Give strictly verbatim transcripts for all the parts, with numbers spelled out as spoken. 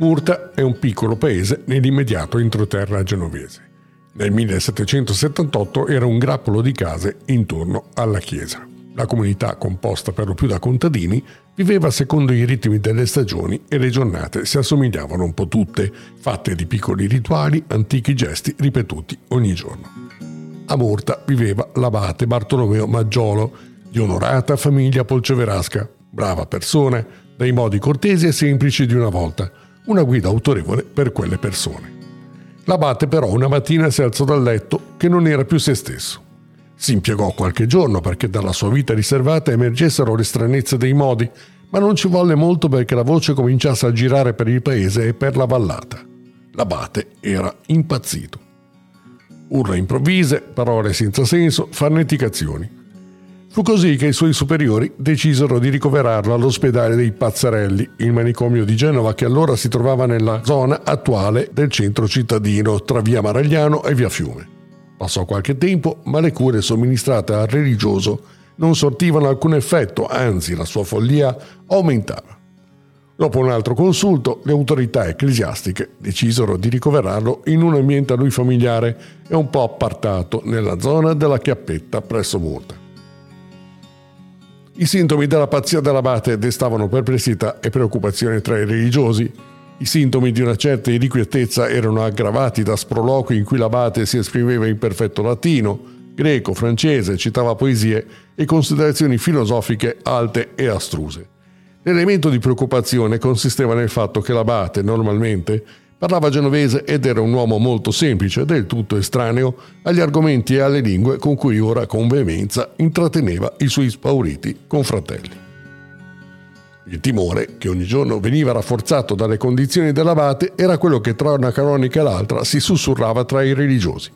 Murta è un piccolo paese nell'immediato entroterra genovese. Nel millesettecentosettantotto era un grappolo di case intorno alla chiesa. La comunità, composta per lo più da contadini, viveva secondo i ritmi delle stagioni e le giornate si assomigliavano un po' tutte, fatte di piccoli rituali, antichi gesti ripetuti ogni giorno. A Murta viveva l'abate Bartolomeo Maggiolo, di onorata famiglia polceverasca, brava persona, dai modi cortesi e semplici di una volta, una guida autorevole per quelle persone. L'abate però una mattina si alzò dal letto che non era più se stesso. Si impiegò qualche giorno perché dalla sua vita riservata emergessero le stranezze dei modi, ma non ci volle molto perché la voce cominciasse a girare per il paese e per la vallata. L'abate era impazzito. Urla improvvise, parole senza senso, farneticazioni. Fu così che i suoi superiori decisero di ricoverarlo all'ospedale dei Pazzarelli, il manicomio di Genova che allora si trovava nella zona attuale del centro cittadino, tra via Maragliano e via Fiume. Passò qualche tempo, ma le cure somministrate al religioso non sortivano alcun effetto, anzi la sua follia aumentava. Dopo un altro consulto, le autorità ecclesiastiche decisero di ricoverarlo in un ambiente a lui familiare e un po' appartato nella zona della Chiappetta presso Murta. I sintomi della pazzia dell'abate destavano perplessità e preoccupazione tra i religiosi. I sintomi di una certa irrequietezza erano aggravati da sproloqui in cui l'abate si esprimeva in perfetto latino, greco, francese, citava poesie e considerazioni filosofiche alte e astruse. L'elemento di preoccupazione consisteva nel fatto che l'abate, normalmente, parlava genovese ed era un uomo molto semplice, del tutto estraneo agli argomenti e alle lingue con cui ora con veemenza intratteneva i suoi spauriti confratelli. Il timore, che ogni giorno veniva rafforzato dalle condizioni dell'abate, era quello che tra una canonica e l'altra si sussurrava tra i religiosi.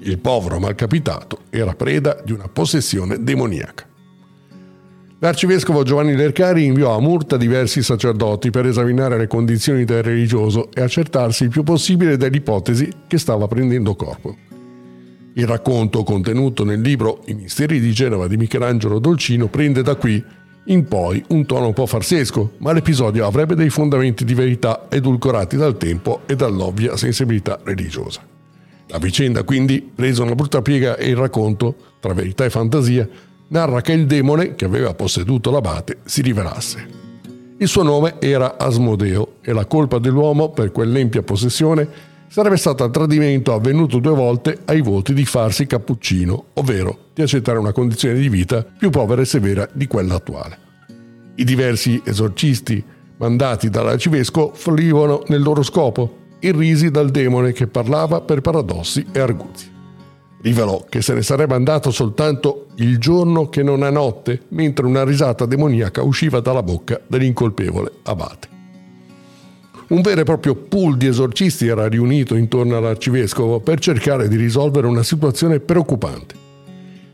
Il povero malcapitato era preda di una possessione demoniaca. L'arcivescovo Giovanni Lercari inviò a Murta diversi sacerdoti per esaminare le condizioni del religioso e accertarsi il più possibile dell'ipotesi che stava prendendo corpo. Il racconto contenuto nel libro I misteri di Genova di Michelangelo Dolcino prende da qui in poi un tono un po' farsesco, ma l'episodio avrebbe dei fondamenti di verità edulcorati dal tempo e dall'ovvia sensibilità religiosa. La vicenda quindi, presa una brutta piega e il racconto, tra verità e fantasia, narra che il demone che aveva posseduto l'abate si rivelasse. Il suo nome era Asmodeo e la colpa dell'uomo per quell'empia possessione sarebbe stata il tradimento avvenuto due volte ai voti di farsi cappuccino, ovvero di accettare una condizione di vita più povera e severa di quella attuale. I diversi esorcisti mandati dall'arcivescovo fallivano nel loro scopo, irrisi dal demone che parlava per paradossi e arguzie. Rivelò che se ne sarebbe andato soltanto il giorno che non a notte, mentre una risata demoniaca usciva dalla bocca dell'incolpevole abate. Un vero e proprio pool di esorcisti era riunito intorno all'arcivescovo per cercare di risolvere una situazione preoccupante.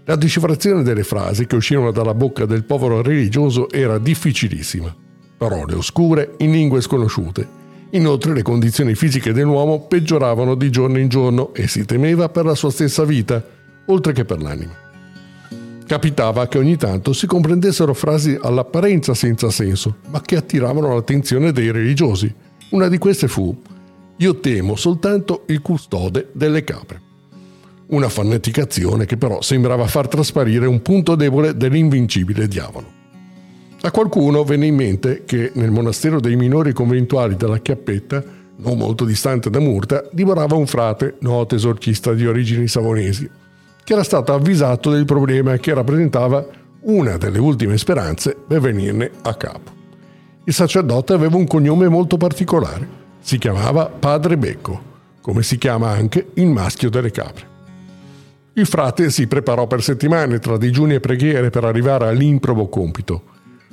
La decifrazione delle frasi che uscirono dalla bocca del povero religioso era difficilissima. Parole oscure in lingue sconosciute. Inoltre le condizioni fisiche dell'uomo peggioravano di giorno in giorno e si temeva per la sua stessa vita, oltre che per l'anima. Capitava che ogni tanto si comprendessero frasi all'apparenza senza senso, ma che attiravano l'attenzione dei religiosi. Una di queste fu «Io temo soltanto il custode delle capre». Una fanneticazione che però sembrava far trasparire un punto debole dell'invincibile diavolo. A qualcuno venne in mente che nel monastero dei minori conventuali della Chiappetta, non molto distante da Murta, dimorava un frate, noto esorcista di origini savonesi, che era stato avvisato del problema che rappresentava una delle ultime speranze per venirne a capo. Il sacerdote aveva un cognome molto particolare, si chiamava Padre Becco, come si chiama anche il maschio delle capre. Il frate si preparò per settimane tra digiuni e preghiere per arrivare all'improbo compito.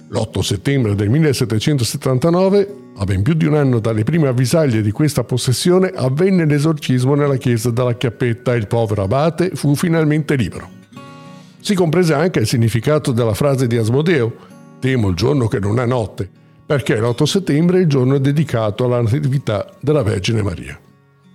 L'otto settembre del millesettecentosettantanove, a ben più di un anno dalle prime avvisaglie di questa possessione, avvenne l'esorcismo nella chiesa della Chiappetta e il povero abate fu finalmente libero. Si comprese anche il significato della frase di Asmodeo, «Temo il giorno che non ha notte», perché l'otto settembre è il giorno dedicato alla Natività della Vergine Maria.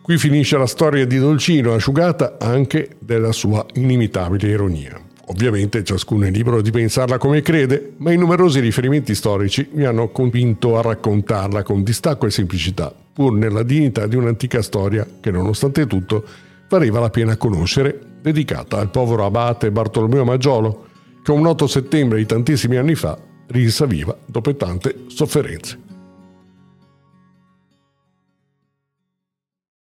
Qui finisce la storia di Dolcino, asciugata anche della sua inimitabile ironia. Ovviamente ciascuno è libero di pensarla come crede, ma i numerosi riferimenti storici mi hanno convinto a raccontarla con distacco e semplicità, pur nella dignità di un'antica storia che, nonostante tutto, valeva la pena conoscere, dedicata al povero abate Bartolomeo Maggiolo, che un noto settembre di tantissimi anni fa rinsaviva dopo tante sofferenze.